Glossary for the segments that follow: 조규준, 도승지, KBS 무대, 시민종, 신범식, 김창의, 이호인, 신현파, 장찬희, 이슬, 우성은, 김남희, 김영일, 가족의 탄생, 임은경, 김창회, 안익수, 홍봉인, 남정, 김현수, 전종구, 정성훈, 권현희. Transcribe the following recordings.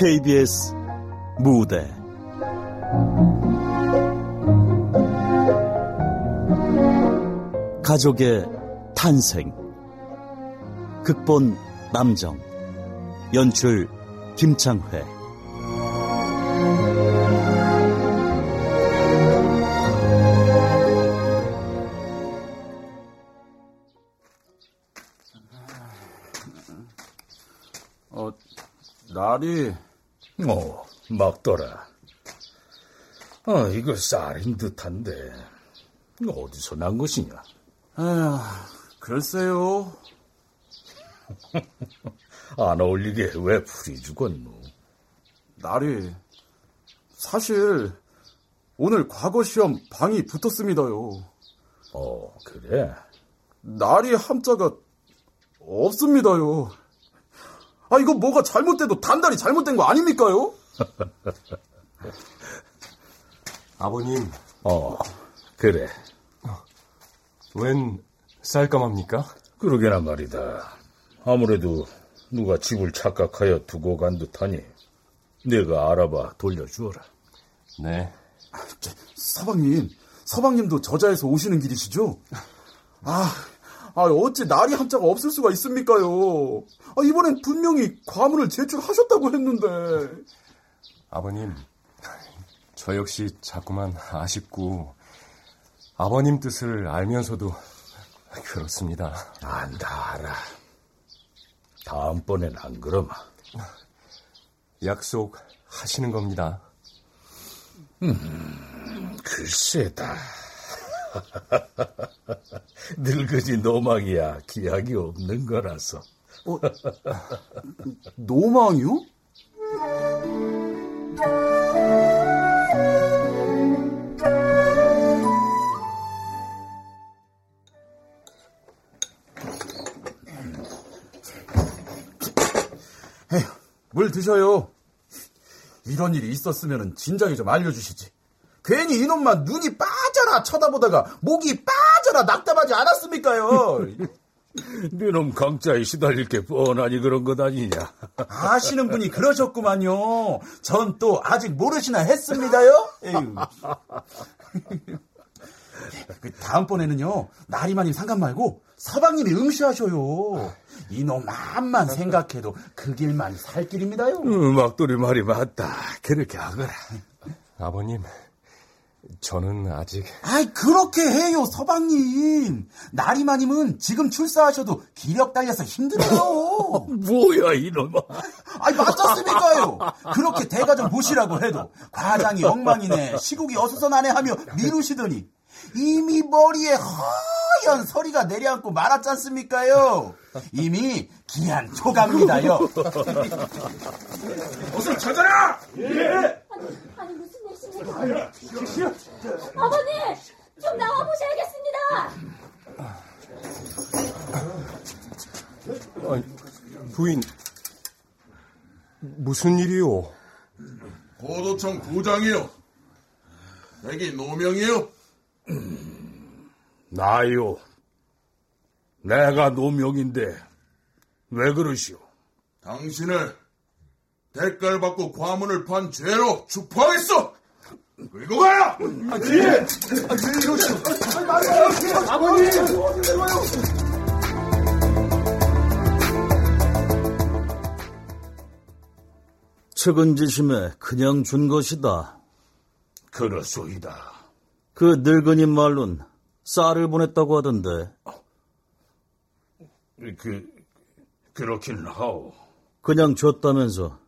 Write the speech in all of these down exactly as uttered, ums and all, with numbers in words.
케이비에스 무대 가족의 탄생. 극본 남정, 연출 김창회. 날이 어 막더라. 아, 이거 쌀인 듯한데 어디서 난 것이냐? 아, 글쎄요. 안 어울리게 왜 풀이 죽었노? 날이 사실 오늘 과거 시험 방이 붙었습니다요. 어, 그래? 날이 함자가 없습니다요. 아, 이거 뭐가 잘못돼도 단단히 잘못된 거 아닙니까요? 아버님. 어, 그래. 웬 쌀감합니까? 그러게나 말이다. 아무래도 누가 집을 착각하여 두고 간 듯하니 내가 알아봐 돌려주어라. 네. 아, 저, 서방님. 서방님도 저자에서 오시는 길이시죠? 아... 아, 어찌 날이 한자가 없을 수가 있습니까요? 아, 이번엔 분명히 과문을 제출하셨다고 했는데. 아버님, 저 역시 자꾸만 아쉽고 아버님 뜻을 알면서도 그렇습니다. 안다 알아. 다음번엔 안 그러마. 약속하시는 겁니다. 음, 글쎄다. 늙은이 노망이야 기약이 없는 거라서. 어, 노망이요? 에휴, 물 드셔요. 이런 일이 있었으면 진작에 좀 알려주시지. 괜히 이놈만 눈이 빠져라 쳐다보다가 목이 빠져라 낙담하지 않았습니까요? 네놈 강자에 시달릴 게 뻔하니 그런 것 아니냐. 아시는 분이 그러셨구만요. 전 또 아직 모르시나 했습니다요. 에휴. 그 다음번에는요, 나리마님 상관 말고 서방님이 응시하셔요. 이놈 암만 생각해도 그 길만이 살 길입니다요. 음, 막돌이 말이 맞다. 그렇게 하거라. 아버님, 저는 아직... 아이, 그렇게 해요, 서방님. 나리마님은 지금 출사하셔도 기력 딸려서 힘들어요. 뭐야, 이놈아. 아이, 맞았습니까요. 그렇게 대가 좀 보시라고 해도 과장이 엉망이네, 시국이 어수선하네 하며 미루시더니 이미 머리에 허연 서리가 내려앉고 말았지 않습니까요. 이미 기한 초갑니다요. 어서 찾아라! 예! 아니, 무슨... 아버님, 좀 나와보셔야겠습니다. 아니, 부인, 무슨 일이요? 고도청 부장이요. 여기 노명이요? 나요. 내가 노명인데 왜 그러시오? 당신을 대가를 받고 과문을 판 죄로 추포하겠어. 끌고 가요! 아, 네! 아, 네, 이러시오. 아, 말이야! 아버님! 측은지심에 그냥 준 것이다. 그렇소이다. 그 늙은이 말론 쌀을 보냈다고 하던데. 그, 그렇긴 하오. 그냥 줬다면서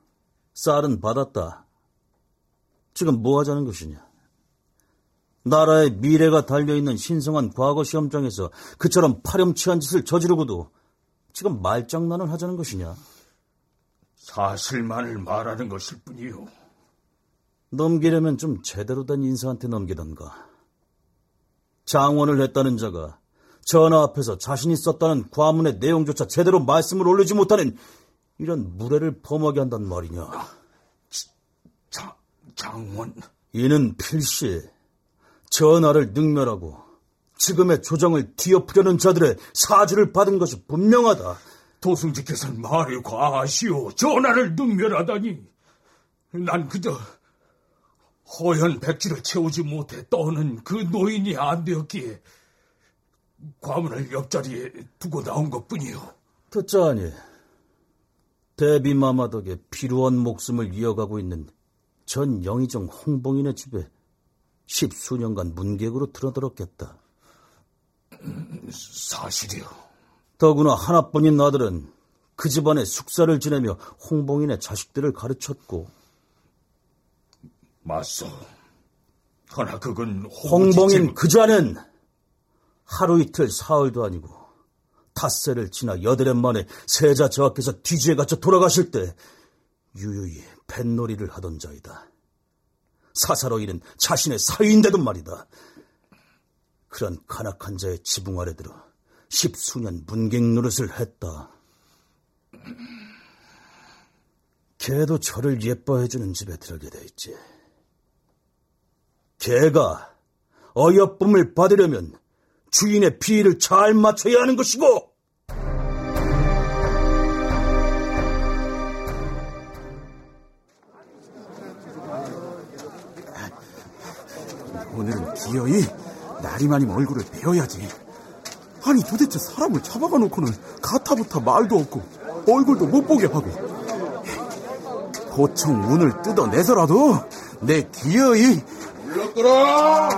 쌀은 받았다. 지금 뭐 하자는 것이냐? 나라의 미래가 달려있는 신성한 과거 시험장에서 그처럼 파렴치한 짓을 저지르고도 지금 말장난을 하자는 것이냐? 사실만을 말하는 것일 뿐이요. 넘기려면 좀 제대로 된 인사한테 넘기던가. 장원을 했다는 자가 전하 앞에서 자신이 썼다는 과문의 내용조차 제대로 말씀을 올리지 못하는 이런 무례를 범하게 한단 말이냐? 자... 장원. 이는 필시 전하를 능멸하고 지금의 조정을 뒤엎으려는 자들의 사주를 받은 것이 분명하다. 도승지께서는 말이 과하시오. 전하를 능멸하다니. 난 그저 허연 백지를 채우지 못해 떠는 그 노인이 안 되었기에 과문을 옆자리에 두고 나온 것뿐이요. 듣자하니 대비마마 덕에 비루한 목숨을 이어가고 있는 전 영의정 홍봉인의 집에 십수년간 문객으로 드나들었겠다. 사실이요. 더구나 하나뿐인 아들은 그 집안에 숙사를 지내며 홍봉인의 자식들을 가르쳤고. 맞소. 허나 그건 홍봉인 그 자는 하루 이틀 사흘도 아니고 닷새를 지나 여드렛 만에 세자 저하께서 뒤지에 갇혀 돌아가실 때 유유히 뱃놀이를 하던 자이다. 사사로 이른 자신의 사위인데도 말이다. 그런 간악한 자의 지붕 아래 들어 십수년 문객 노릇을 했다. 걔도 저를 예뻐해주는 집에 들어게 돼 있지. 걔가 어여쁨을 받으려면 주인의 비위를 잘 맞춰야 하는 것이고. 오늘은 기어이 나리마님 얼굴을 배워야지. 아니 도대체 사람을 잡아가 놓고는 가타부타 말도 없고 얼굴도 못 보게 하고 고청 운을 뜯어내서라도 내 기어이. 물러끌어!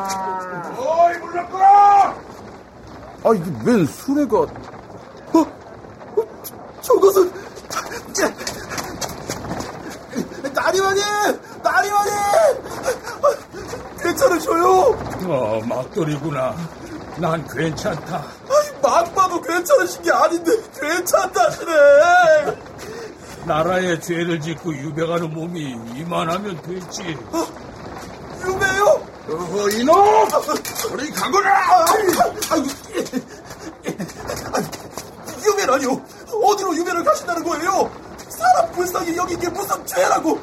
어이 물러끌어! 아 이게 웬 수레가? 어? 어? 저것은 나리마님! 나리마님! 괜찮으셔요? 어, 막돌이구나. 난 괜찮다. 아니, 막 봐도 괜찮으신 게 아닌데 괜찮다시네. 나라에 죄를 짓고 유배가는 몸이 이만하면 되지. 어? 유배요? 어허, 이놈! 우리 가거라! 유배라니요? 어디로 유배를 가신다는 거예요? 사람 불쌍히 여기게 무슨 죄라고!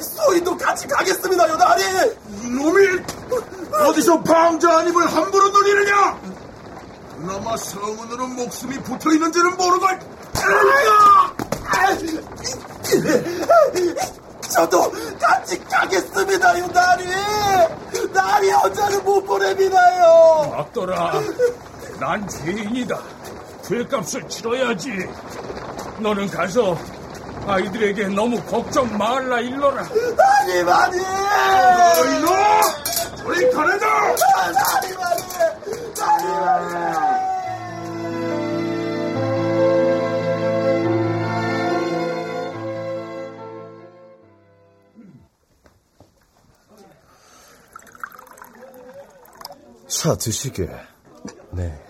소인도 같이 가겠습니다, 여다리! 이놈이 어디서 방자 한 입을 함부로 누리느냐! 그나마 성운으로 목숨이 붙어있는지는 모르걸! 저도 같이 가겠습니다, 여다리! 나리 혼자는 못 보냅니다요! 막더라, 난 죄인이다. 죄값을 치러야지. 너는 가서 아이들에게 너무 걱정 말라 일러라. 아니 마니 너희놈 우리 가래다. 아니 마니 아니 마니. 차 드시게. 네.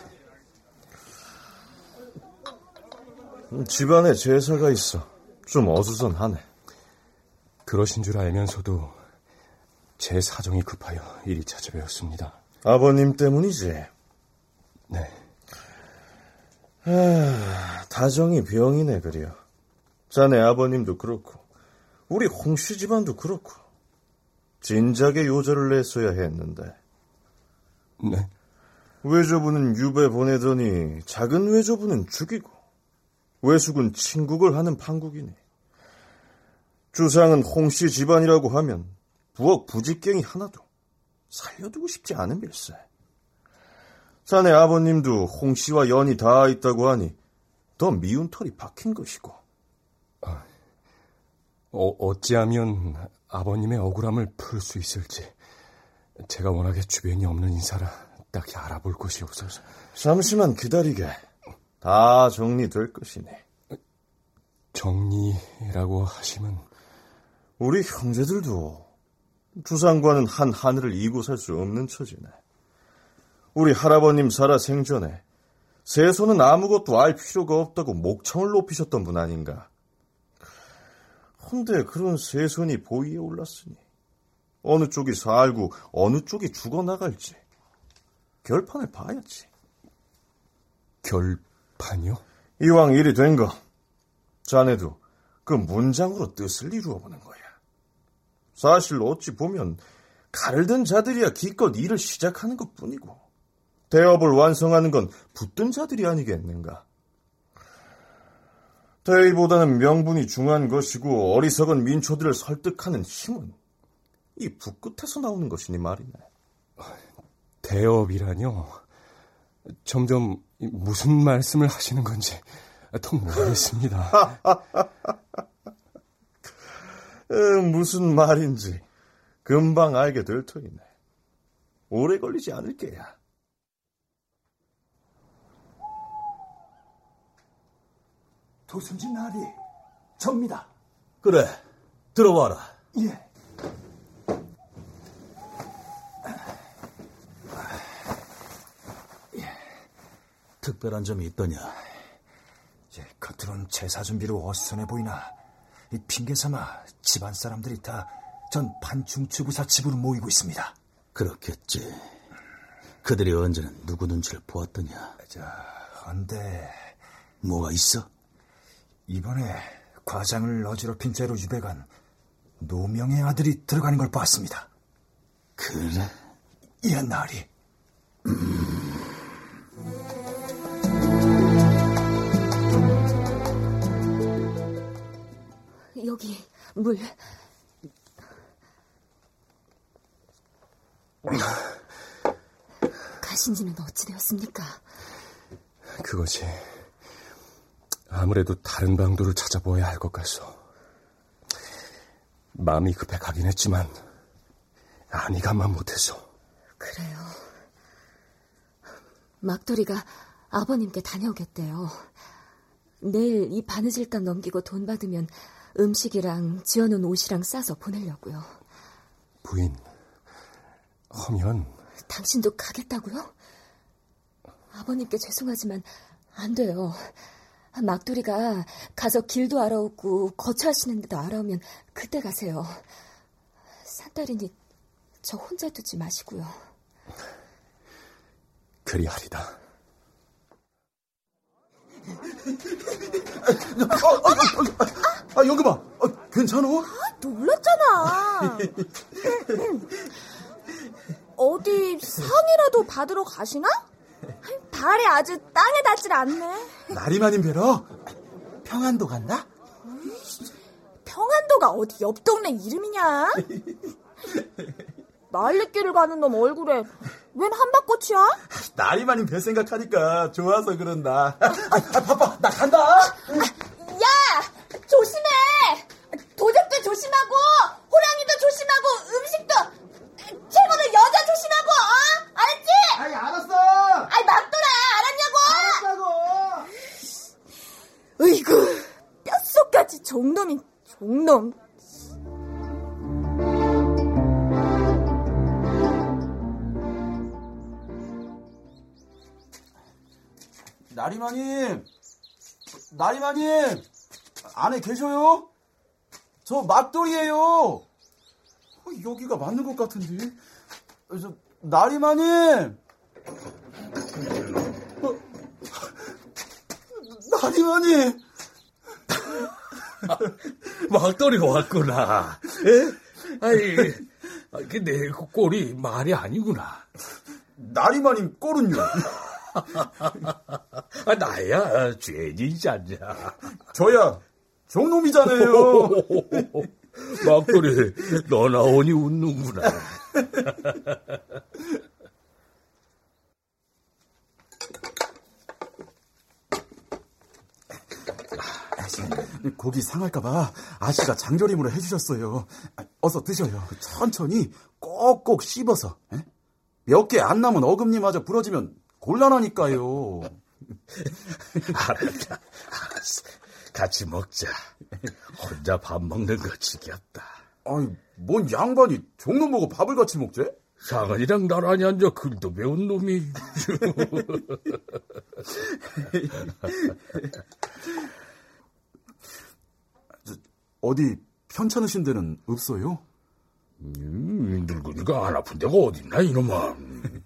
집안에 제사가 있어 좀 어수선하네. 그러신 줄 알면서도 제 사정이 급하여 이리 찾아뵈었습니다. 아버님 때문이지? 네. 아, 다정이 병이네 그려. 자네 아버님도 그렇고 우리 홍씨 집안도 그렇고 진작에 요절을 냈어야 했는데. 네? 외조부는 유배 보내더니 작은 외조부는 죽이고 외숙은 친국을 하는 판국이니 주상은 홍씨 집안이라고 하면 부엌 부직갱이 하나도 살려두고 싶지 않은 밀세. 자네 아버님도 홍씨와 연이 다 있다고 하니 더 미운 털이 박힌 것이고. 아, 어, 어찌하면 아버님의 억울함을 풀 수 있을지. 제가 워낙에 주변이 없는 인사라 딱히 알아볼 곳이 없어서. 잠시만 기다리게. 다 정리될 것이네. 정리라고 하시면 우리 형제들도 주상과는 한 하늘을 이고 살 수 없는 처지네. 우리 할아버님 살아 생전에 세손은 아무것도 알 필요가 없다고 목청을 높이셨던 분 아닌가. 헌데 그런 세손이 보위에 올랐으니 어느 쪽이 살고 어느 쪽이 죽어나갈지 결판을 봐야지. 결 판요? 이왕 일이 된 거 자네도 그 문장으로 뜻을 이루어보는 거야. 사실 어찌 보면 칼을 든 자들이야 기껏 일을 시작하는 것뿐이고 대업을 완성하는 건 붙든 자들이 아니겠는가. 박태일보다는 명분이 중요한 것이고 어리석은 민초들을 설득하는 힘은 이 북끝에서 나오는 것이니 말이네. 대업이라뇨? 점점 무슨 말씀을 하시는 건지 통 모르겠습니다. 무슨 말인지 금방 알게 될 터이네. 오래 걸리지 않을 게야. 도승지 나리, 접니다. 그래, 들어와라. 예. 특별한 점이 있더냐? 예, 겉으론 제사 준비로 어수선해 보이나 이 핑계삼아 집안 사람들이 다 전 반충추구사 집으로 모이고 있습니다. 그렇겠지. 그들이 언제나 누구 눈치를 보았더냐? 자, 헌데 뭐가 있어? 이번에 과장을 어지럽힌 죄로 유배간 노명의 아들이 들어가는 걸 봤습니다. 그래? 예, 나리. 여기 물. 가신지는 어찌 되었습니까? 그것이 아무래도 다른 방도를 찾아보아야 할 것 같소. 마음이 급해 가긴 했지만 안이가만 못해서. 그래요. 막돌이가 아버님께 다녀오겠대요. 내일 이 바느질값 넘기고 돈 받으면 음식이랑 지어놓은 옷이랑 싸서 보내려고요. 부인, 허면... 당신도 가겠다고요? 아버님께 죄송하지만 안 돼요. 막돌이가 가서 길도 알아오고 거처하시는 데도 알아오면 그때 가세요. 산딸이니 저 혼자 두지 마시고요. 그리하리다. 아, 아, 아, 아, 여기 봐. 아, 괜찮아? 아, 놀랐잖아. 어디 상이라도 받으러 가시나? 발이 아주 땅에 닿질 않네. 나리만인 배러 평안도 간다? 어이씨, 평안도가 어디 옆 동네 이름이냐? 말리길을 가는 놈 얼굴에 웬 한박꽃이야? 나리만인 배 생각하니까 좋아서 그런다. 아, 아, 바빠, 나 간다. 아, 야, 조심해. 도적도 조심하고 호랑이도 조심하고 음식도, 최고는 여자 조심하고, 어? 알았지? 아니, 알았어. 아니, 맘돌아, 알았냐고. 알았다고. 으이구, 뼛속까지 종놈이 종놈. 나리마님, 나리마님, 안에 계셔요? 저 막돌이에요. 여기가 맞는 것 같은데. 저 나리마님, 나리마님. 막돌이가 왔구나. 에? 아니, 근데 그 꼴이 말이 아니구나. 나리마님 꼴은요? 아, 나야 죄인이잖냐. 저야 종놈이잖아요. 막돌이, 너나 오니 웃는구나. 고기 상할까봐 아씨가 장조림으로 해주셨어요. 어서 드셔요. 천천히 꼭꼭 씹어서. 몇 개 안 남은 어금니마저 부러지면 곤란하니까요. 알았다, 알았어. 같이 먹자. 혼자 밥 먹는 거 지겹다. 아니, 뭔 양반이 종놈 보고 밥을 같이 먹지? 상은이랑 나란히 앉아 글도 배운 놈이. 어디 편찮으신 데는 없어요? 음, 늙으니까 안 아픈 데가 어딨나, 이놈아.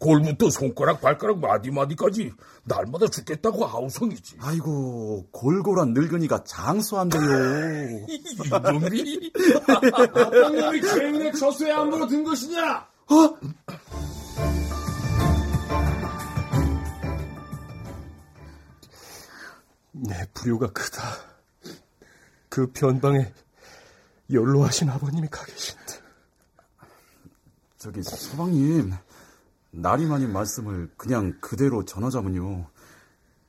골부터 손가락, 발가락, 마디마디까지 날마다 죽겠다고 아우성이지. 아이고, 골골한 늙은이가 장수한대요. 이놈이. 어떤 놈이 죄인의 저수에 함부로 든 것이냐? 어? 내 불효가 크다. 그 변방에 연로하신 아버님이 가 계신데. 저기 서방님, 날이 많은 말씀을 그냥 그대로 전하자면요,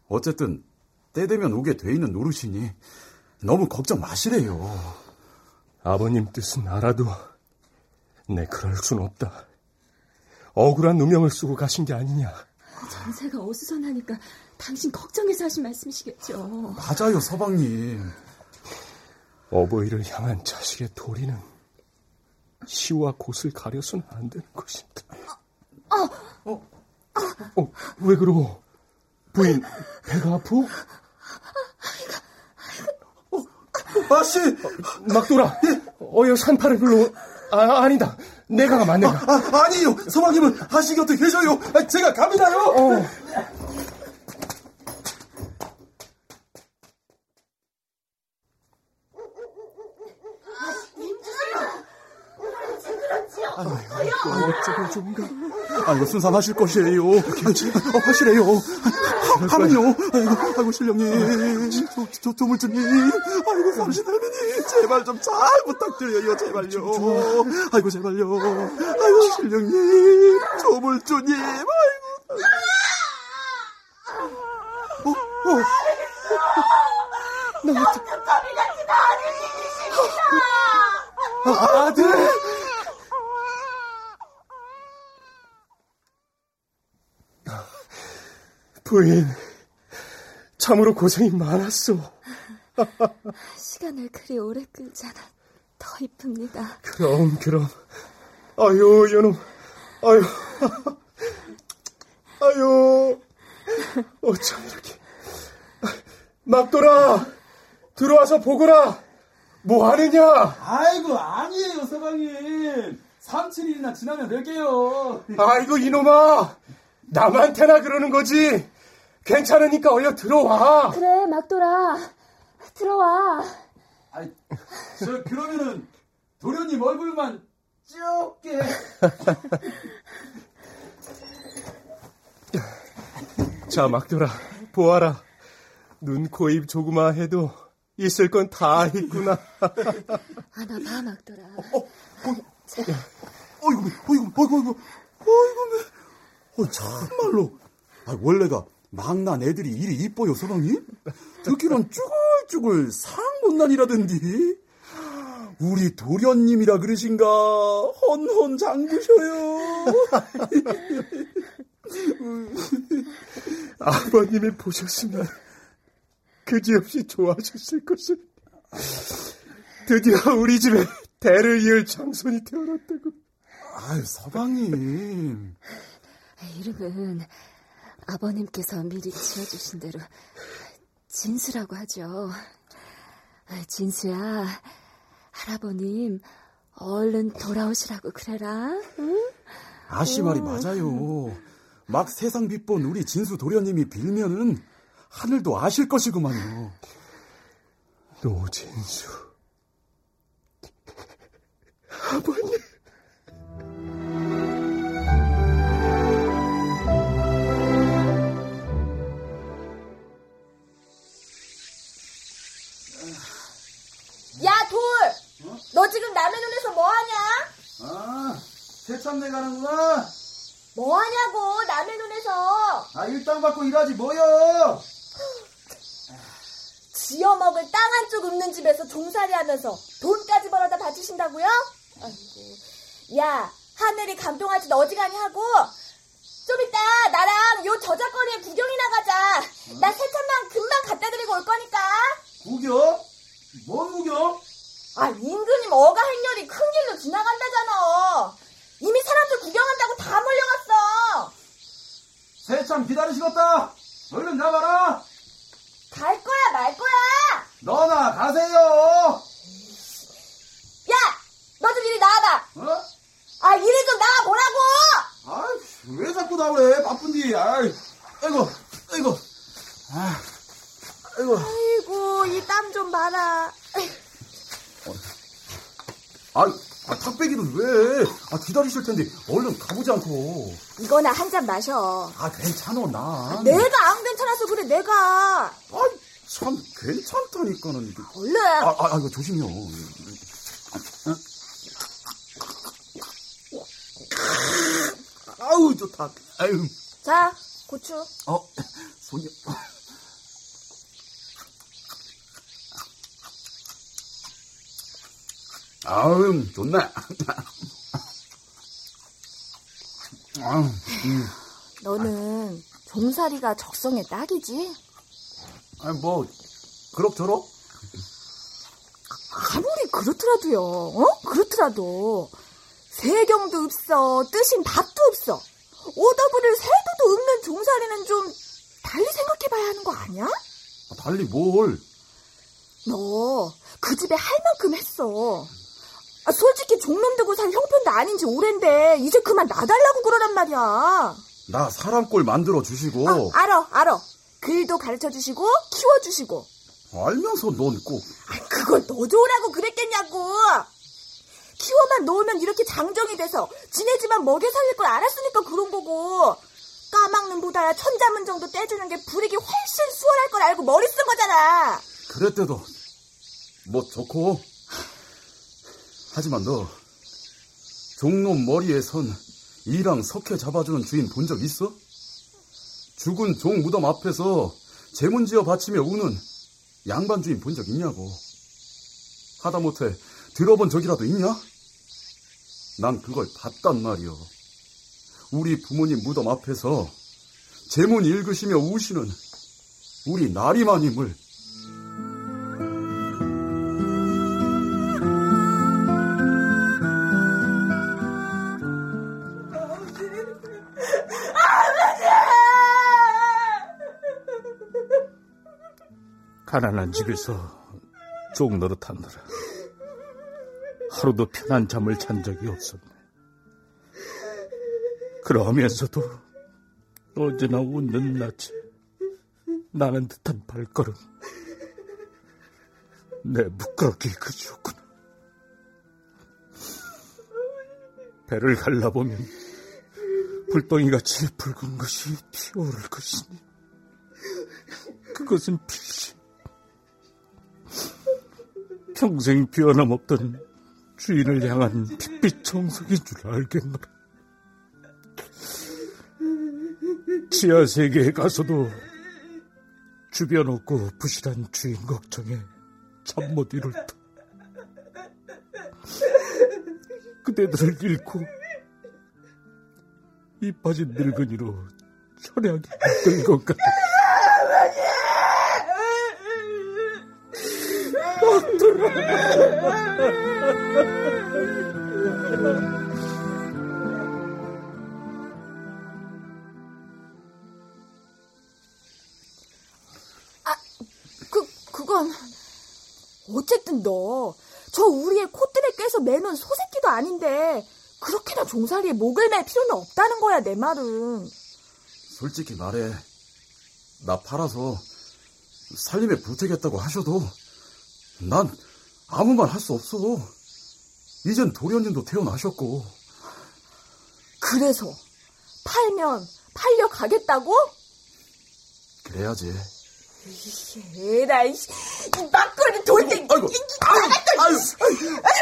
어쨌든 때 되면 오게 돼 있는 노릇이니 너무 걱정 마시래요. 아버님 뜻은 알아도 내 그럴 순 없다. 억울한 누명을 쓰고 가신 게 아니냐. 전세가 어수선하니까 당신 걱정해서 하신 말씀이시겠죠. 맞아요, 서방님. 어버이를 향한 자식의 도리는 시와 곳을 가려서는 안 되는 것입니다. 어, 어, 어, 어, 어, 왜 그러고? 부인, 배가 아프? 아이고, 아이고. 어, 마씨! 어, 막돌아, 예? 어여 산파를 불러. 아, 아니다. 내가가 맞네. 아, 아, 아니요. 서방님은 하신 곁에 계셔요. 제가 갑니다요. 어. 어쩌고 좋은가? 아이고, 순산하실 것이에요. 어, 하시래요. 하면요. 아이고, 아이고, 신령님. 조조물주님. 아이고, 삼신할머니. 제발 좀 잘 부탁드려요. 제발요. 아이고, 제발요. 아이고, 신령님. 조물주님. 아이고. 어, 어. 나 같은 거미같이 다 아들이십니다. 아들. 부인, 참으로 고생이 많았소. 시간을 그리 오래 끌자나 더 이쁩니다. 그럼, 그럼. 아유, 이놈. 아유. 아유. 어쩜 이렇게. 막돌아, 들어와서 보거라. 뭐 하느냐? 아이고, 아니에요, 서방님. 삼, 칠 일이나 지나면 될게요. 아이고, 이놈아. 남한테나 그러는 거지. 괜찮으니까 얼려 들어와. 그래, 막돌아, 들어와. 아이, 저 그러면은 도련님 얼굴만 쭉. 자, 막돌아, 보아라. 눈, 코, 입 조그마 해도 있을 건 다 있구나. 아, 나 봐, 막돌아. 어, 어, 어이구, 어이구, 어이구, 어이구, 어이구, 어, 참말로. 아, 원래가. 망난 애들이 일이 이뻐요, 서방님. 듣기론 쭈글쭈글 상못난이라던디. 우리 도련님이라 그러신가 헌헌 장부셔요. 아버님이 보셨으면 그지없이 좋아하셨을 것을. 드디어 우리 집에 대를 이을 장손이 태어났다고. 아유, 서방님. 이름은 아버님께서 미리 지어주신 대로 진수라고 하죠. 진수야, 할아버님 얼른 돌아오시라고 그래라. 응? 아씨 말이 맞아요. 막 세상 빛본 우리 진수 도련님이 빌면은 하늘도 아실 것이구만요. 노진수 아버님. 너 지금 남의 눈에서 뭐하냐? 아, 새참내 가는구나. 뭐하냐고, 남의 눈에서. 아, 일당 받고 일하지 뭐여. 지어먹을 땅 한쪽 없는 집에서 종살이 하면서 돈까지 벌어다 바치신다고요? 아이고. 야, 하늘이 감동하지 어지간히 하고 좀 이따 나랑 요 저작거리에 구경이나 가자. 어? 나 새참만 금방 갖다 드리고 올 거니까. 구경? 뭔 구경? 아, 임금님 어가 행렬이 큰 길로 지나간다잖아. 이미 사람들 구경한다고 다 몰려갔어. 새참 기다리시겠다. 얼른 가봐라. 갈 거야 말 거야? 너나 가세요. 야, 너 좀 이리 나와봐. 어? 아, 이리 좀 나와 보라고. 아, 왜 자꾸 나오래? 바쁜디. 아이, 아이고, 아이고, 아, 아이고. 아이고, 이 땀 좀 봐라. 아, 아, 탁배기는 왜? 아, 기다리실 텐데 얼른 가보지 않고. 이거나 한 잔 마셔. 아, 괜찮어, 나. 아, 내가 안 괜찮아서 그래, 내가. 아, 참 괜찮다니까는. 원래. 아, 아, 아 이거 조심해요. 어? 아우 좋다. 아유. 자 고추. 어 손이. 아우 좋네. 아, 음. 너는 종살이가 적성에 딱이지? 아니 뭐 그럭저럭? 아무리 그렇더라도요. 어? 그렇더라도 세경도 없어, 뜨신 밥도 없어, 오더블을 세도도 없는 종살이는 좀 달리 생각해봐야 하는 거 아니야? 아, 달리 뭘? 너 그 집에 할 만큼 했어. 아, 솔직히 종놈 되고 살 형편도 아닌지 오랜데 이제 그만 놔달라고 그러란 말이야. 나 사람 꼴 만들어주시고. 아, 알어 알어. 글도 가르쳐주시고 키워주시고. 알면서 넌 꼭. 아, 그걸 너 좋으라고 그랬겠냐고. 키워만 놓으면 이렇게 장정이 돼서 지네지만 먹여 살릴 걸 알았으니까 그런 거고, 까막눈 보다야 천자문 정도 떼주는 게 불익이 훨씬 수월할 걸 알고 머리 쓴 거잖아. 그랬대도 뭐 좋고. 하지만 너 종놈 머리에 선 이랑 석회 잡아주는 주인 본 적 있어? 죽은 종 무덤 앞에서 제문지어 바치며 우는 양반 주인 본 적 있냐고. 하다못해 들어본 적이라도 있냐? 난 그걸 봤단 말이여. 우리 부모님 무덤 앞에서 제문 읽으시며 우시는 우리 나리마님을. 가난한 집에서 종 노릇하느라 하루도 편한 잠을 잔 적이 없었네. 그러면서도 언제나 웃는 낯에 나는 듯한 발걸음, 내 부끄럽게 그지였구나. 배를 갈라보면 불덩이같이 붉은 것이 피어오를 것이니 그것은 빛이, 평생 변함없던 주인을 향한 빛빛 정석인 줄 알겠노라. 지하세계에 가서도 주변 없고 부실한 주인 걱정에 잠 못 이룰다. 그대들을 잃고 이빠진 늙은이로 철야하게 이끌 것 같아. 아, 그, 그건 어쨌든 너 저 우리의 콧대를 깨서 매는 소새끼도 아닌데 그렇게나 종살이에 목을 맬 필요는 없다는 거야, 내 말은. 솔직히 말해, 나 팔아서 살림에 보태겠다고 하셔도 난 아무 말 할 수 없어. 이젠 도련님도 태어나셨고. 그래서 팔면 팔려 가겠다고? 그래야지. 에라이, 이 막걸리 돌대. 아이고, 아이고,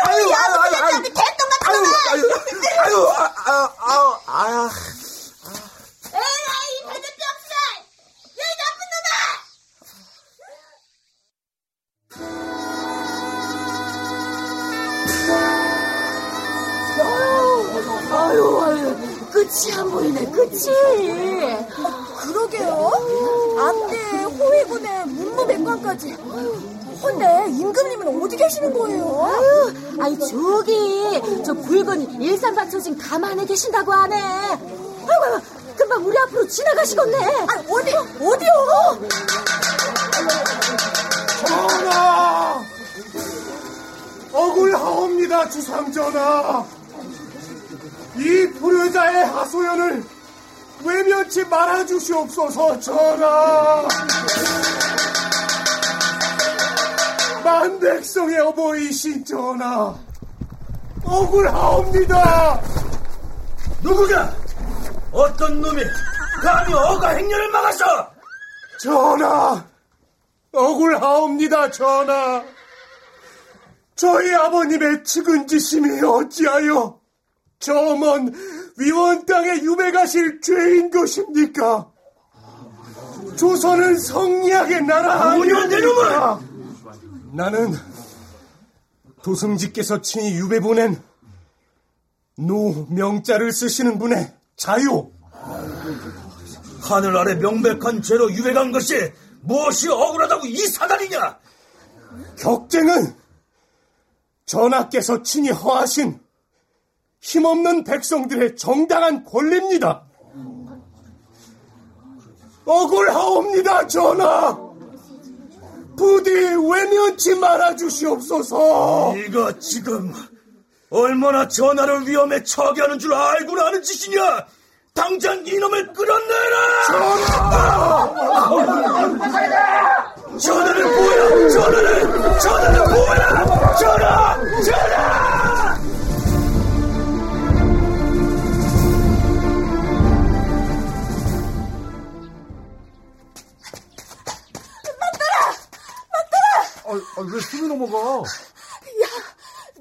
아이고, 아이고, 아이고, 개똥 같은 놈아. 아이고, 아이고, 아이고, 아이고, 에라이, 배는 뼈살, 이 나쁜 놈아. 아유, 아유, 끝이 안 보이네, 끝이. 그러게요. 앞에 호위군에 문무백관까지. 근데 임금님은 어디 계시는 거예요? 아유, 아니 저기 저 굵은 일산반처진 가만히 계신다고 하네. 아유, 아유, 금방 우리 앞으로 지나가시겠네. 아니, 어디, 어디요? 전하! 억울하옵니다, 주상전하. 이 불효자의 하소연을 외면치 말아주시옵소서, 전하. 만백성의 어버이신 전하, 억울하옵니다. 누구냐? 어떤 놈이 감히 어가 행렬을 막았어? 전하, 억울하옵니다, 전하. 저희 아버님의 측은지심이 어찌하여 저 먼 위원 땅에 유배가실 죄인 것입니까? 조선은 성리학의 나라 아니옵니까? 나는 도승지께서 친히 유배 보낸 노 명자를 쓰시는 분의 자유, 하늘 아래 명백한 죄로 유배간 것이 무엇이 억울하다고 이 사단이냐? 격쟁은 전하께서 친히 허하신 힘없는 백성들의 정당한 권리입니다. 억울하옵니다, 전하. 부디 외면치 말아주시옵소서. 네가 지금 얼마나 전하를 위험에 처하게 하는 줄 알고는 하는 짓이냐? 당장 이놈을 끌어내라! 전하! 전하를 보여라! 전하를! 전하를 보여라! 전하! 전하! 맞더라! 맞더라! 아, 아, 왜 숨이 넘어가? 야,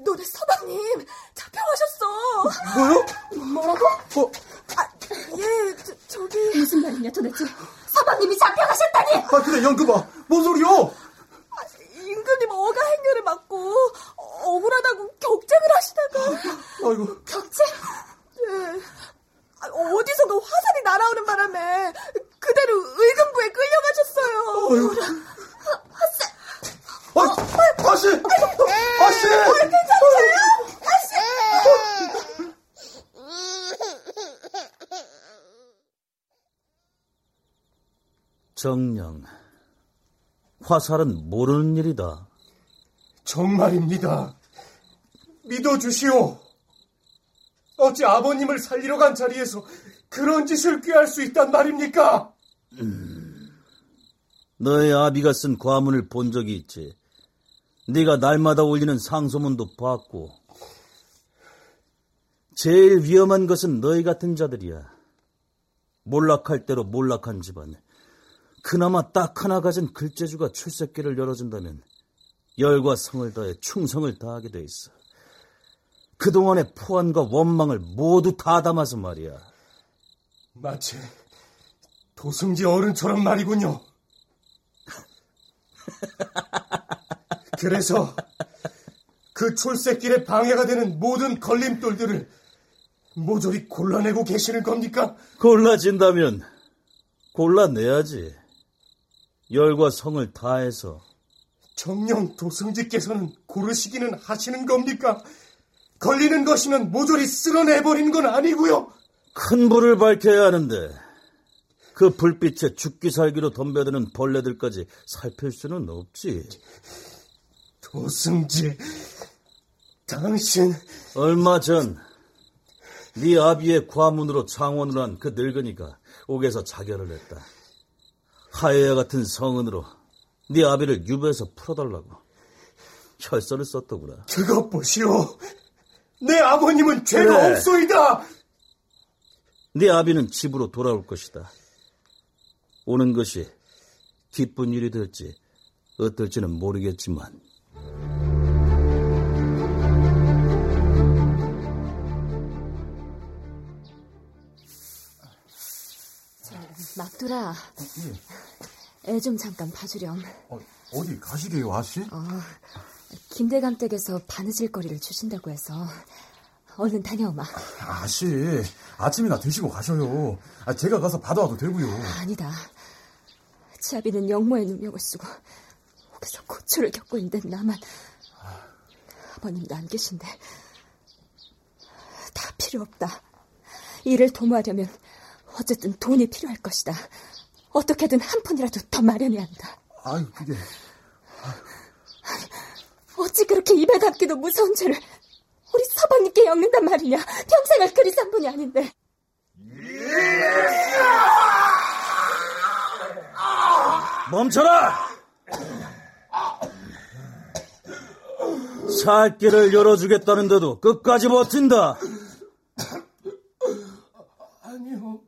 너네 서방님 잡혀가셨어. 뭐요? 뭐라고? 어? 아, 예, 저, 저기 무슨 말이냐 도대체? 서방님이 잡혀가셨다니! 아, 그래, 연금아, 뭔 소리요? 아, 임금님 어가 행렬을 맡고 억울하다고 격쟁을 하시다가. 아이고. 격쟁? 예. 아, 어디선가 화살이 날아오는 바람에 그대로 의금부에 끌려가셨어요. 아이고. 화살. 아, 아, 아씨! 아씨! 괜찮으세요? 아씨! 정녕, 화살은 모르는 일이다. 정말입니다. 믿어주시오. 어찌 아버님을 살리러 간 자리에서 그런 짓을 꾀할 수 있단 말입니까? 음, 너의 아비가 쓴 과문을 본 적이 있지. 네가 날마다 올리는 상소문도 봤고. 제일 위험한 것은 너희 같은 자들이야. 몰락할 대로 몰락한 집안. 그나마 딱 하나 가진 글재주가 출세길을 열어준다면 열과 성을 다해 충성을 다하게 돼 있어. 그동안의 포환과 원망을 모두 다 담아서 말이야. 마치 도승지 어른처럼 말이군요. 그래서 그 출세길에 방해가 되는 모든 걸림돌들을 모조리 골라내고 계시는 겁니까? 골라진다면 골라내야지. 열과 성을 다해서. 정녕 도승지께서는 고르시기는 하시는 겁니까? 걸리는 것이면 모조리 쓸어내버리는 건 아니고요. 큰 불을 밝혀야 하는데 그 불빛에 죽기 살기로 덤벼드는 벌레들까지 살필 수는 없지. 도승지, 당신... 얼마 전 네 아비의 과문으로 장원을 한 그 늙은이가 옥에서 자결을 했다. 하예와 같은 성은으로 네 아비를 유배해서 풀어달라고 혈서를 썼더구나. 그것 보시오. 내 아버님은 죄가 그래. 없소이다. 네 아비는 집으로 돌아올 것이다. 오는 것이 기쁜 일이 될지 어떨지는 모르겠지만. 막돌아, 예. 애 좀 잠깐 봐주렴. 어, 어디 가시게요, 아씨? 어, 김대감 댁에서 바느질 거리를 주신다고 해서 얼른 다녀오마. 아씨, 아침이나 드시고 가셔요. 아, 제가 가서 받아와도 되고요. 아니다. 지아비는 영모의 능력을 쓰고 옥에서 고초를 겪고 있는 나만. 아... 아버님도 안 계신데 다 필요 없다. 일을 도모하려면 어쨌든 돈이 필요할 것이다. 어떻게든 한 푼이라도 더 마련해야 한다. 아유, 그게... 아유. 어찌 그렇게 입에 담기도 무서운 죄를 우리 서방님께 엮는단 말이냐? 평생을 그리 산 분이 아닌데. 멈춰라! 살길을 열어주겠다는데도 끝까지 버틴다. 아니요.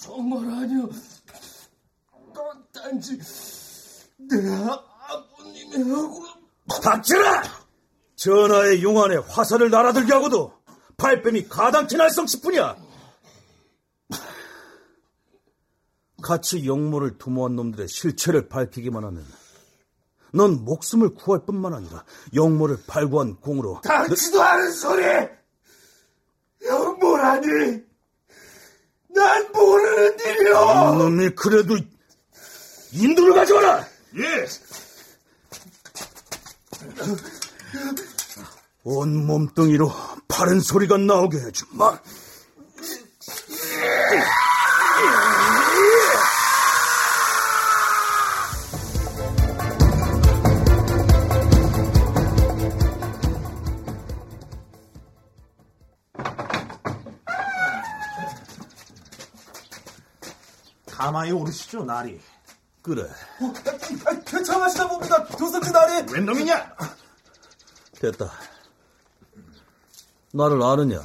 정말 아니요. 단지 내 아버님의 얼굴... 닥치라! 전하의 용 안에 화살을 날아들게 하고도 발뺌이 가당치 날성싶으냐? 같이 영모를 두모한 놈들의 실체를 밝히기만 하면 넌 목숨을 구할 뿐만 아니라 영모를 발구한 공으로... 닥치도 너... 않은 소리! 영모라니! 난 모르는 일이오! 이놈이 그래도 인도를 가져와라! 예! 온 몸뚱이로 바른 소리가 나오게 해주마. 가마에 오르시죠, 나리. 그래. 어, 괜찮으시다 봅니다, 도승지 나리. 웬 놈이냐? 됐다. 나를 아느냐?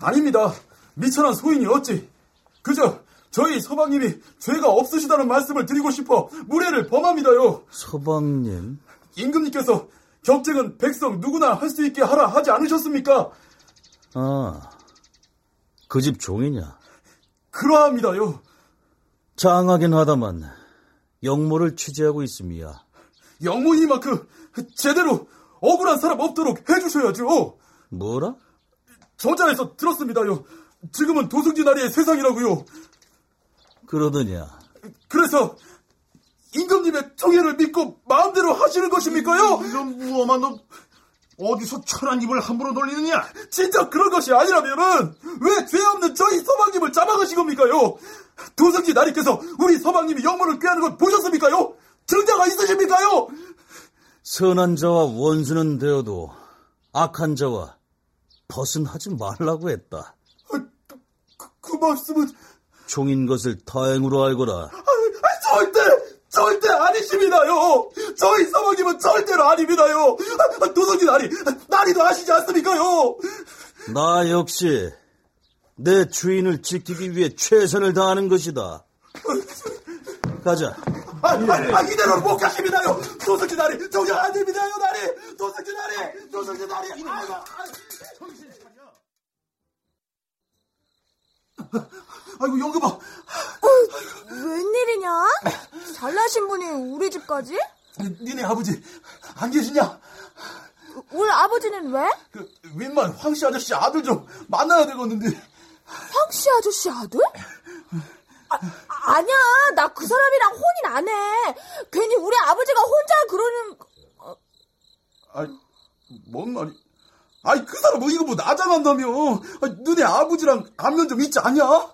아닙니다. 미천한 소인이 어찌. 그저 저희 서방님이 죄가 없으시다는 말씀을 드리고 싶어 무례를 범합니다요. 서방님? 임금님께서 격쟁은 백성 누구나 할 수 있게 하라 하지 않으셨습니까? 아, 그 집 종이냐? 그러합니다요. 장하긴 하다만 영모를 취재하고 있음이야. 영모이만큼 제대로 억울한 사람 없도록 해주셔야죠. 뭐라? 저자에서 들었습니다요. 지금은 도승지 나리의 세상이라고요. 그러더냐? 그래서 임금님의 청해를 믿고 마음대로 하시는 것입니까요? 이런 무엄한 놈 어디서 철한 입을 함부로 돌리느냐? 진짜 그런 것이 아니라면은 왜 죄 없는 저희 서방님을 잡아가신 겁니까요? 도승지 나리께서 우리 서방님이 영모를 꾀하는 걸 보셨습니까요? 증자가 있으십니까요? 선한 자와 원수는 되어도 악한 자와 벗은하지 말라고 했다. 그, 그 말씀은... 종인 것을 다행으로 알거라. 절대, 절대 아니십니다요. 저희 서방님은 절대로 아닙니다요. 도승지 나리, 나리도 아시지 않습니까요? 나 역시 내 주인을 지키기 위해 최선을 다하는 것이다. 가자. 아, 아, 아, 이대로는 못 가십니다요. 도승지 나리, 정작 안 됩니다요, 나리. 도승지 나리, 도승지 나리. 아이고, 정신 차려. 아이고, 영금아. 어, 웬일이냐? 잘나신 분이 우리 집까지? 니네 아버지 안 계시냐? 우리 아버지는 왜? 그 웬만 황씨 아저씨 아들 좀 만나야 되겠는데. 황씨 아저씨 아들? 아, 아니야. 나 그 사람이랑 혼인 안 해. 괜히 우리 아버지가 혼자 그러는... 어... 아이, 뭔 말이... 아이, 그 사람 뭐 이거 뭐 나장한다며. 너네 아버지랑 안면 좀 있지 않냐? 아...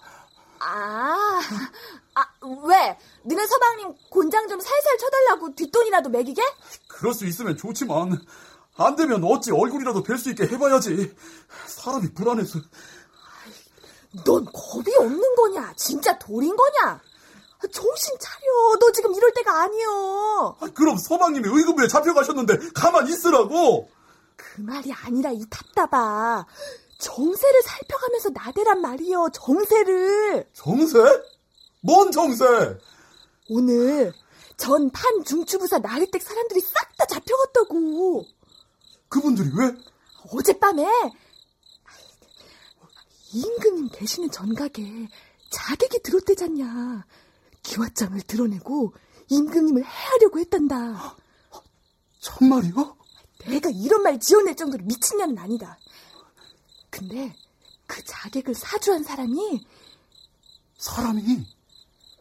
아, 왜? 너네 서방님 곤장 좀 살살 쳐달라고 뒷돈이라도 매기게? 그럴 수 있으면 좋지만 안 되면 어찌 얼굴이라도 뵐 수 있게 해봐야지. 사람이 불안해서... 넌 겁이 없는 거냐? 진짜 돌인 거냐? 정신 차려. 너 지금 이럴 때가 아니여. 아, 그럼 서방님이 의금부에 잡혀가셨는데 가만히 있으라고? 그 말이 아니라 이 답답아. 정세를 살펴가면서 나대란 말이여. 정세를. 정세? 뭔 정세? 오늘 전 판 중추부사 나리댁 사람들이 싹 다 잡혀갔다고. 그분들이 왜? 어젯밤에 임금님 계시는 전각에 자객이 들었대잖냐. 기왓장을 드러내고 임금님을 해하려고 했단다. 정말이요? 내가 이런 말 지어낼 정도로 미친년은 아니다. 근데 그 자객을 사주한 사람이 사람이?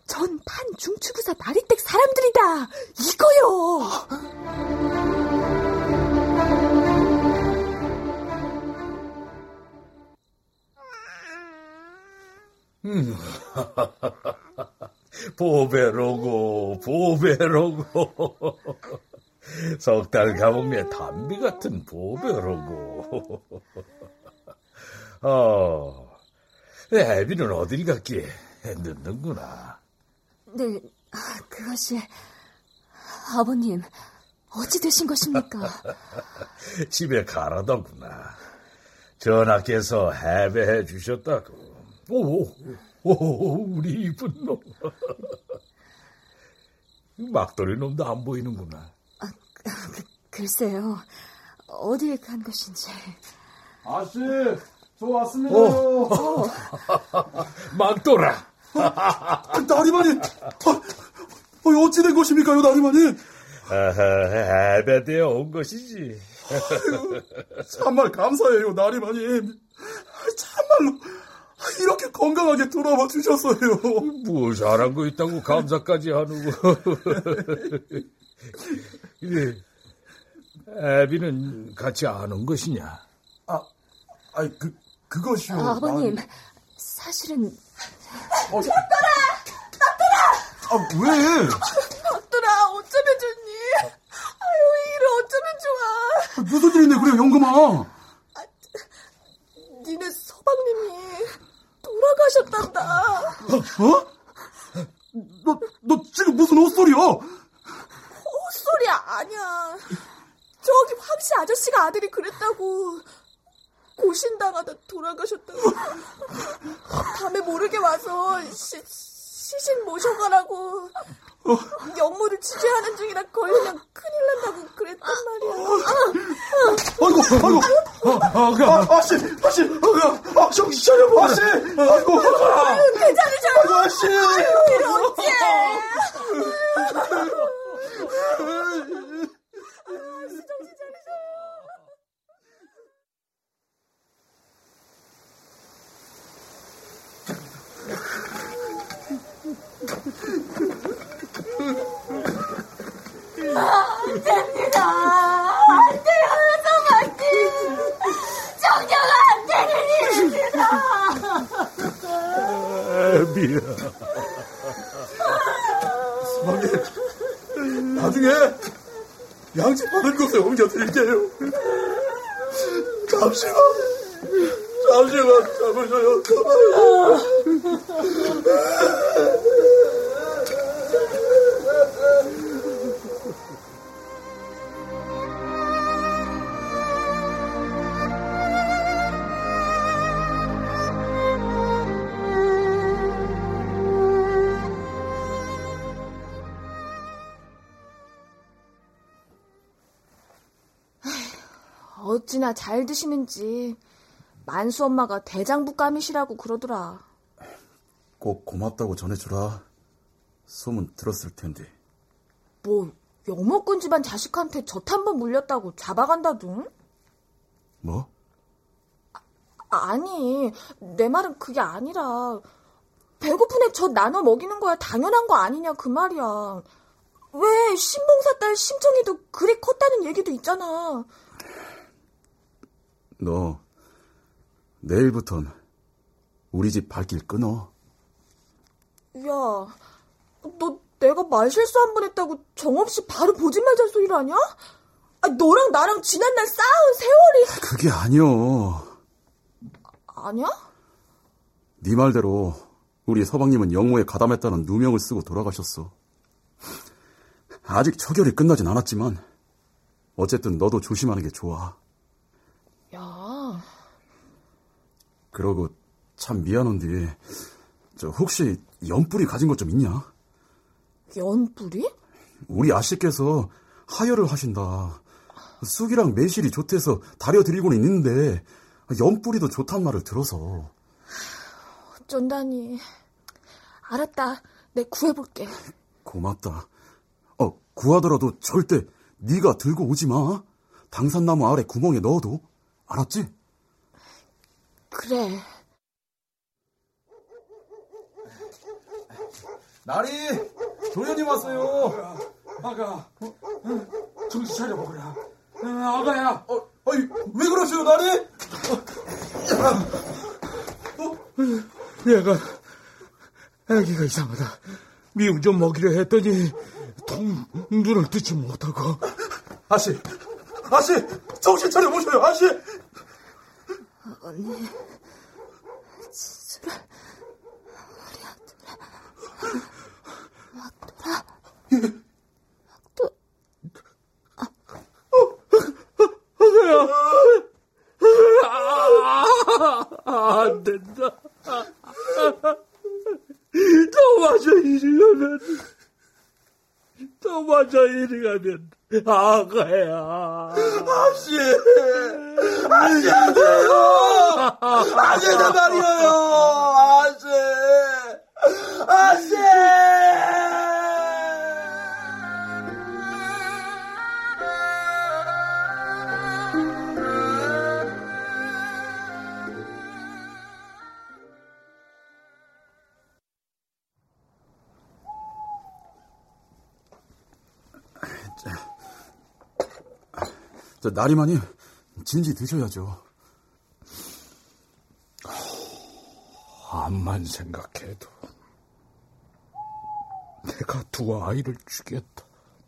전판 중추부사 나리댁 사람들이다. 이거요. 음, 보배로고 보배로고 석달 가뭄에 담비 같은 보배로고. 어, 애비는 어딜 갔기에 늦는구나. 네, 그것이 아버님 어찌 되신 것입니까? 집에 가라더구나. 전하께서 해배해 주셨다고. 오, 오, 오, 우리 이쁜 놈. 막돌이 놈도 안 보이는구나. 아, 그, 글쎄요. 어디에 간 것인지. 아씨, 저 왔습니다. 어. 어. 막돌아. 어, 나리만이. 어, 어, 어찌 된 것입니까요, 나리만이? 아하, 아베드에 온 것이지. 아유, 정말 감사해요, 나리만님. 참말로 이렇게 건강하게 돌아와 주셨어요. 뭐 잘한 거 있다고 감사까지 하는 거. 애비는 같이 안 온 것이냐? 아, 아이 그 그것이요. 아, 아버님, 난... 사실은. 어, 막돌아, 막돌아. 아 왜? 막돌아, 어쩌면 좋니? 아유, 이 일을 어쩌면 좋아. 무슨 일인데 그래, 영금아? 아, 니네 서방님이 돌아가셨단다. 어? 너, 너 지금 무슨 헛소리야? 헛소리 아니야. 저기 황씨 아저씨가 아들이 그랬다고. 고신당하다 돌아가셨다고. 밤에 모르게 와서 시, 시신 모셔가라고. 어. 영모를 취재하는 중이라 걸리면 큰일 난다고 그랬단 말이야. 아이고, 아이고. 아, 아씨, 아씨, 아, 정신 차려봐. 아씨, 아이고, 아가. 괜찮으셔. 아이고, 아씨. 아이고, 어째. 아씨, 정신 차리셔. 아, 됩니다. 안 돼요, 성아님. 정정아, 안 되는 일입니다. 애비야. 성아님, 나중에 양치 받은 곳에 옮겨드릴게요. 잠시만, 잠시만 잡으셔요. 어찌나 잘 드시는지 만수 엄마가 대장부감이시라고 그러더라. 꼭 고맙다고 전해주라. 소문 들었을 텐데. 뭐 영어꾼 집안 자식한테 젖 한 번 물렸다고 잡아간다둥? 뭐? 아, 아니 내 말은 그게 아니라 배고픈 애 젖 나눠 먹이는 거야 당연한 거 아니냐 그 말이야. 왜 신봉사 딸 심청이도 그리 컸다는 얘기도 있잖아. 너 내일부턴 우리 집 발길 끊어. 야, 너 내가 말실수 한 번 했다고 정없이 바로 보짓말잔 소리를 하냐? 아, 너랑 나랑 지난날 싸운 세월이... 그게 아니여. 아, 아니야? 네 말대로 우리 서방님은 영모에 가담했다는 누명을 쓰고 돌아가셨어. 아직 처결이 끝나진 않았지만 어쨌든 너도 조심하는 게 좋아. 야. 그러고 참 미안한데 저 혹시 연불이 가진 것 좀 있냐? 연불이? 우리 아씨께서 하혈을 하신다. 쑥이랑 매실이 좋대서 다려드리고는 있는데 연불이도 좋단 말을 들어서. 어쩐다니. 알았다. 내 구해볼게. 고맙다. 어, 구하더라도 절대 네가 들고 오지 마. 당산나무 아래 구멍에 넣어도. 알았지? 그래. 나리, 도련님 왔어요. 아가, 정신 차려 먹으라. 아가야, 어, 어이, 왜 그러세요, 나리? 어? 얘가 아기가 이상하다. 미용 좀 먹이려 했더니 통 눈을 뜨지 못하고. 아씨, 아씨, 정신 차려 보셔요, 아씨. 언니, 진수라, 우리 아들아, 막돌아, 막돌, 아, 아, 아, 안 된다. 너 와서 이러면 또 맞아 이리 가면 아가야. 아씨, 아씨 안 돼요. 아씨다 말이에요. 아씨, 아씨. 자, 나리만이 진지 드셔야죠. 암만 생각해도 내가 두 아이를 죽였다.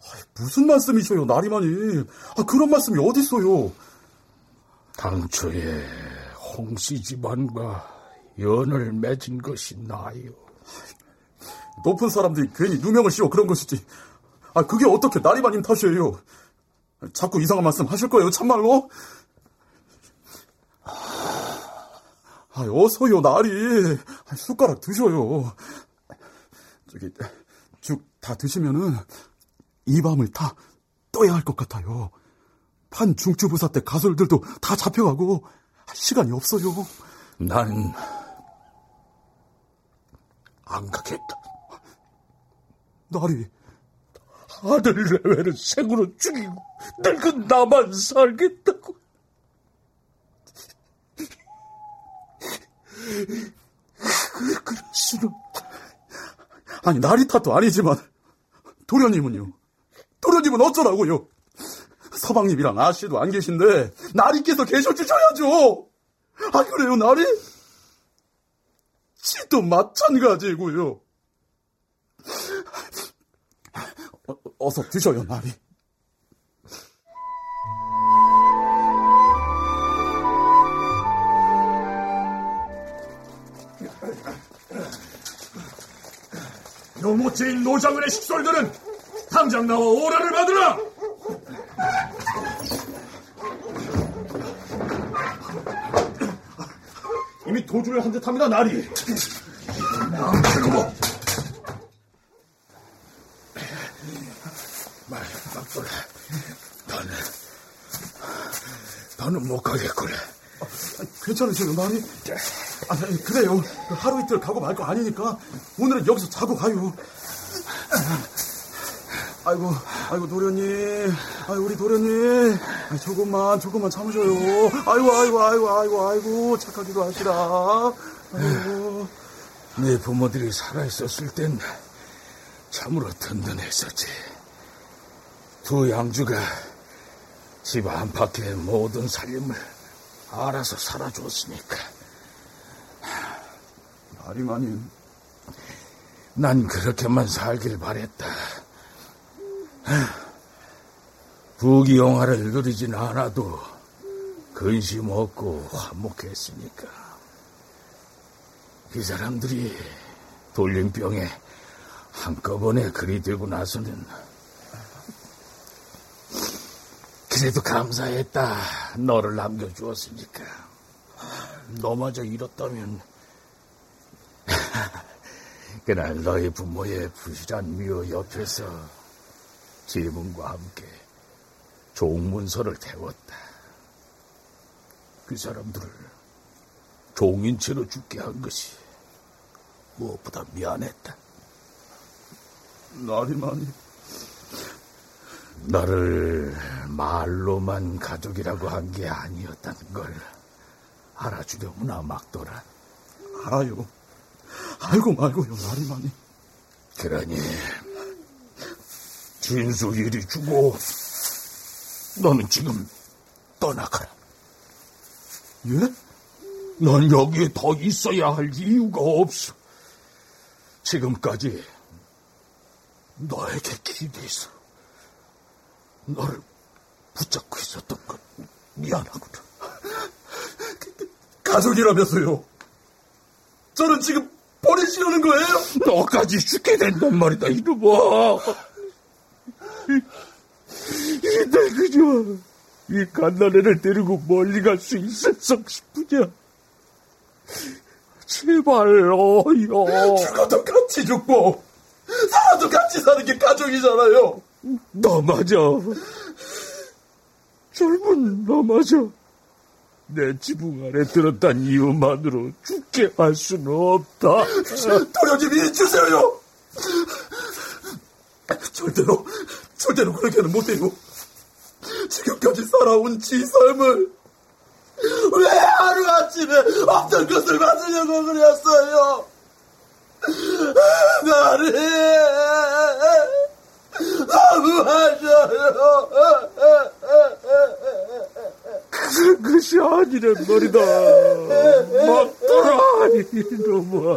아이, 무슨 말씀이셔요, 나리만이. 아, 그런 말씀이 어딨어요. 당초에 홍씨 집안과 연을 맺은 것이 나요. 높은 사람들이 괜히 누명을 씌워 그런 것이지. 아, 그게 어떻게 나리만님 탓이에요. 자꾸 이상한 말씀 하실 거예요, 참말로? 아, 어서요, 나리. 숟가락 드셔요. 저기, 죽 다 드시면은 이 밤을 다 떠야 할 것 같아요. 판 중추부사 때 가솔들도 다 잡혀가고 시간이 없어요. 난 안 가겠다. 나리. 아들 내외를 생으로 죽이고 늙은 나만 살겠다고. 그럴 수는. 아니, 나리 탓도 아니지만 도련님은요? 도련님은 어쩌라고요? 서방님이랑 아씨도 안 계신데 나리께서 계셔주셔야죠. 아, 그래요, 나리? 지도 마찬가지고요. 어서 드셔요, 나리. 노모체인 노장군의 식솔들은 당장 나와 오라를 받으라. 이미 도주를 한 듯합니다, 나리. 남편고. 너는 너는 못 가겠구나. 괜찮으세요, 많이? 아니, 그래요. 하루 이틀 가고 말 거 아니니까 오늘은 여기서 자고 가요. 아이고, 아이고 도련님, 아이 우리 도련님, 아이, 조금만 조금만 참으셔요. 아이고, 아이고, 아이고, 아이고, 아이고, 착하기도 하시라. 아이고, 내 부모들이 살아 있었을 땐 참으로 든든했었지. 두 양주가 집 안팎의 모든 살림을 알아서 살아줬으니까. 나리마님, 난 그렇게만 살길 바랬다. 부귀영화를 누리진 않아도 근심 없고 화목했으니까. 이 사람들이 돌림병에 한꺼번에 그리 되고 나서는 그래도 감사했다. 너를 남겨주었으니까. 너마저 잃었다면 그날 너희 부모의 부실한 미호 옆에서 지문과 함께 종문서를 태웠다. 그 사람들을 종인체로 죽게 한 것이 무엇보다 미안했다. 나리만이 너를 말로만 가족이라고 한 게 아니었다는 걸 알아주려구나, 막돌아. 알아요. 알고 말고요, 나리만이. 그러니 진수 이리 주고 너는 지금 떠나가라. 예? 넌 여기에 더 있어야 할 이유가 없어. 지금까지 너에게 기대서 너를 붙잡고 있었던 건 미안하구나. 가족이라면서요? 저는 지금 버리시려는 거예요? 너까지 죽게 된단 말이다, 이놈아. 이날 그저 이 갓난애를 데리고 멀리 갈 수 있었어 싶으냐. 제발, 어여. 죽어도 같이 죽고 살아도 같이 사는 게 가족이잖아요. 나마저 젊은 나마저 내 지붕 아래 들었단 이유만으로 죽게 할 수는 없다. 도련님이 주세요. 절대로 절대로 그렇게는 못해요. 지금까지 살아온 지 삶을 왜 하루아침에 없던 것을 받으려고 그랬어요. 나를 너무하셔요. 그런 것이 아니란 말이다. 맞더라 이놈아.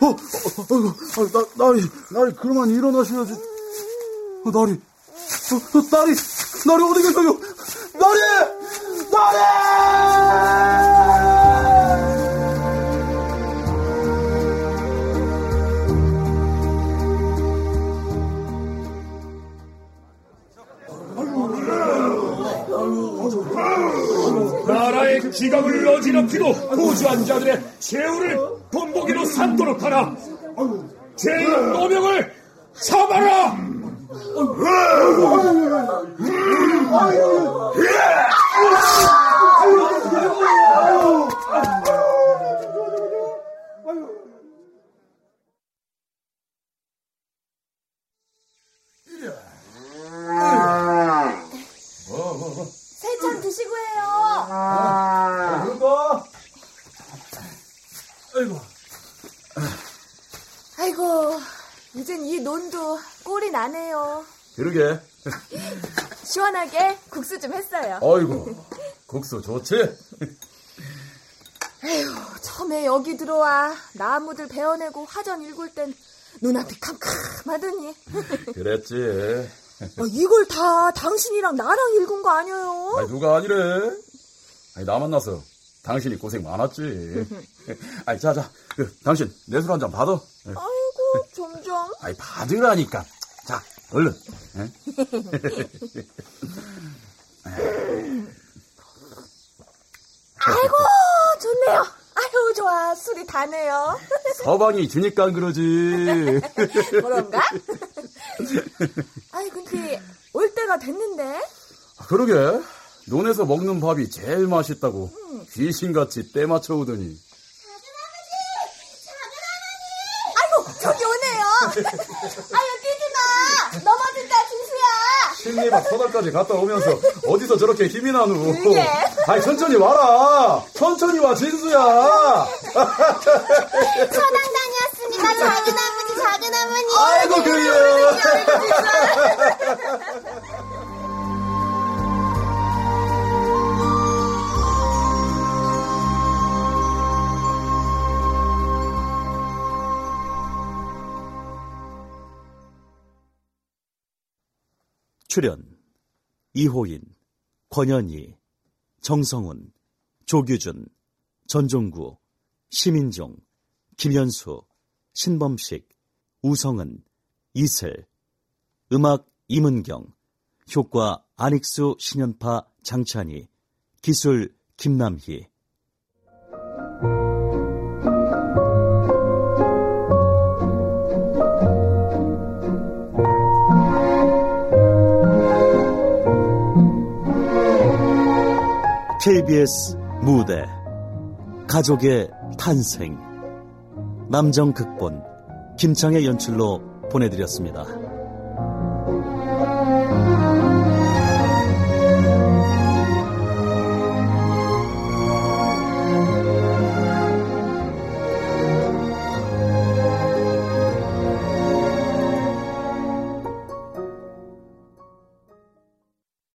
어, 어, 어, 나, 나리, 나리, 그러면 일어나셔야지. 어, 나리, 어, 어, 나리, 나리, 어디 계세요? 나리! 나리! 나라의 지갑을 어지럽히고 고주한 자들의 최후를 본보기로 삼도록 하라. 죄인 노명을 잡아라. 새 잔 드시고 해요. 그거. 아이고. 아이고, 이젠 이 논도 꼴이 나네요. 그러게. 시원하게 국수 좀 했어요. 아이고, 국수 좋지? 에휴, 처음에 여기 들어와 나무들 베어내고 화전 일굴 땐 눈앞이 캄캄하더니. 그랬지. 아, 이걸 다 당신이랑 나랑 일군 거 아니에요? 아니, 누가 아니래. 아니, 나 만나서 당신이 고생 많았지. 아이, 자, 자, 그, 당신 내술 한 잔 받아. 아이고, 점점. 아이, 받으라니까. 자, 얼른. 아이고, 좋네요. 아유, 좋아. 술이 다네요. 서방이 주니까 그러지. 그런가? 아이, 근데 올 때가 됐는데. 아, 그러게. 논에서 먹는 밥이 제일 맛있다고 음. 귀신같이 때 맞춰오더니. 작은 아버지! 작은 아버지! 아이고, 저기 오네요. 아유, 뛰지마. 넘어진다, 중수야. 심리박 터널까지 갔다 오면서 어디서 저렇게 힘이 나누. 그게. 아이, 천천히 와라. 천천히 와, 진수야. 천왕 다녀왔습니다. 작은 아버지, 작은 어머니. 아이고, 그래요. 출연 이호인, 권현희, 정성훈, 조규준, 전종구, 시민종, 김현수, 신범식, 우성은, 이슬. 음악 임은경, 효과 안익수, 신현파, 장찬희, 기술 김남희. 케이비에스 무대 가족의 탄생, 남정 극본, 김창의 연출로 보내드렸습니다.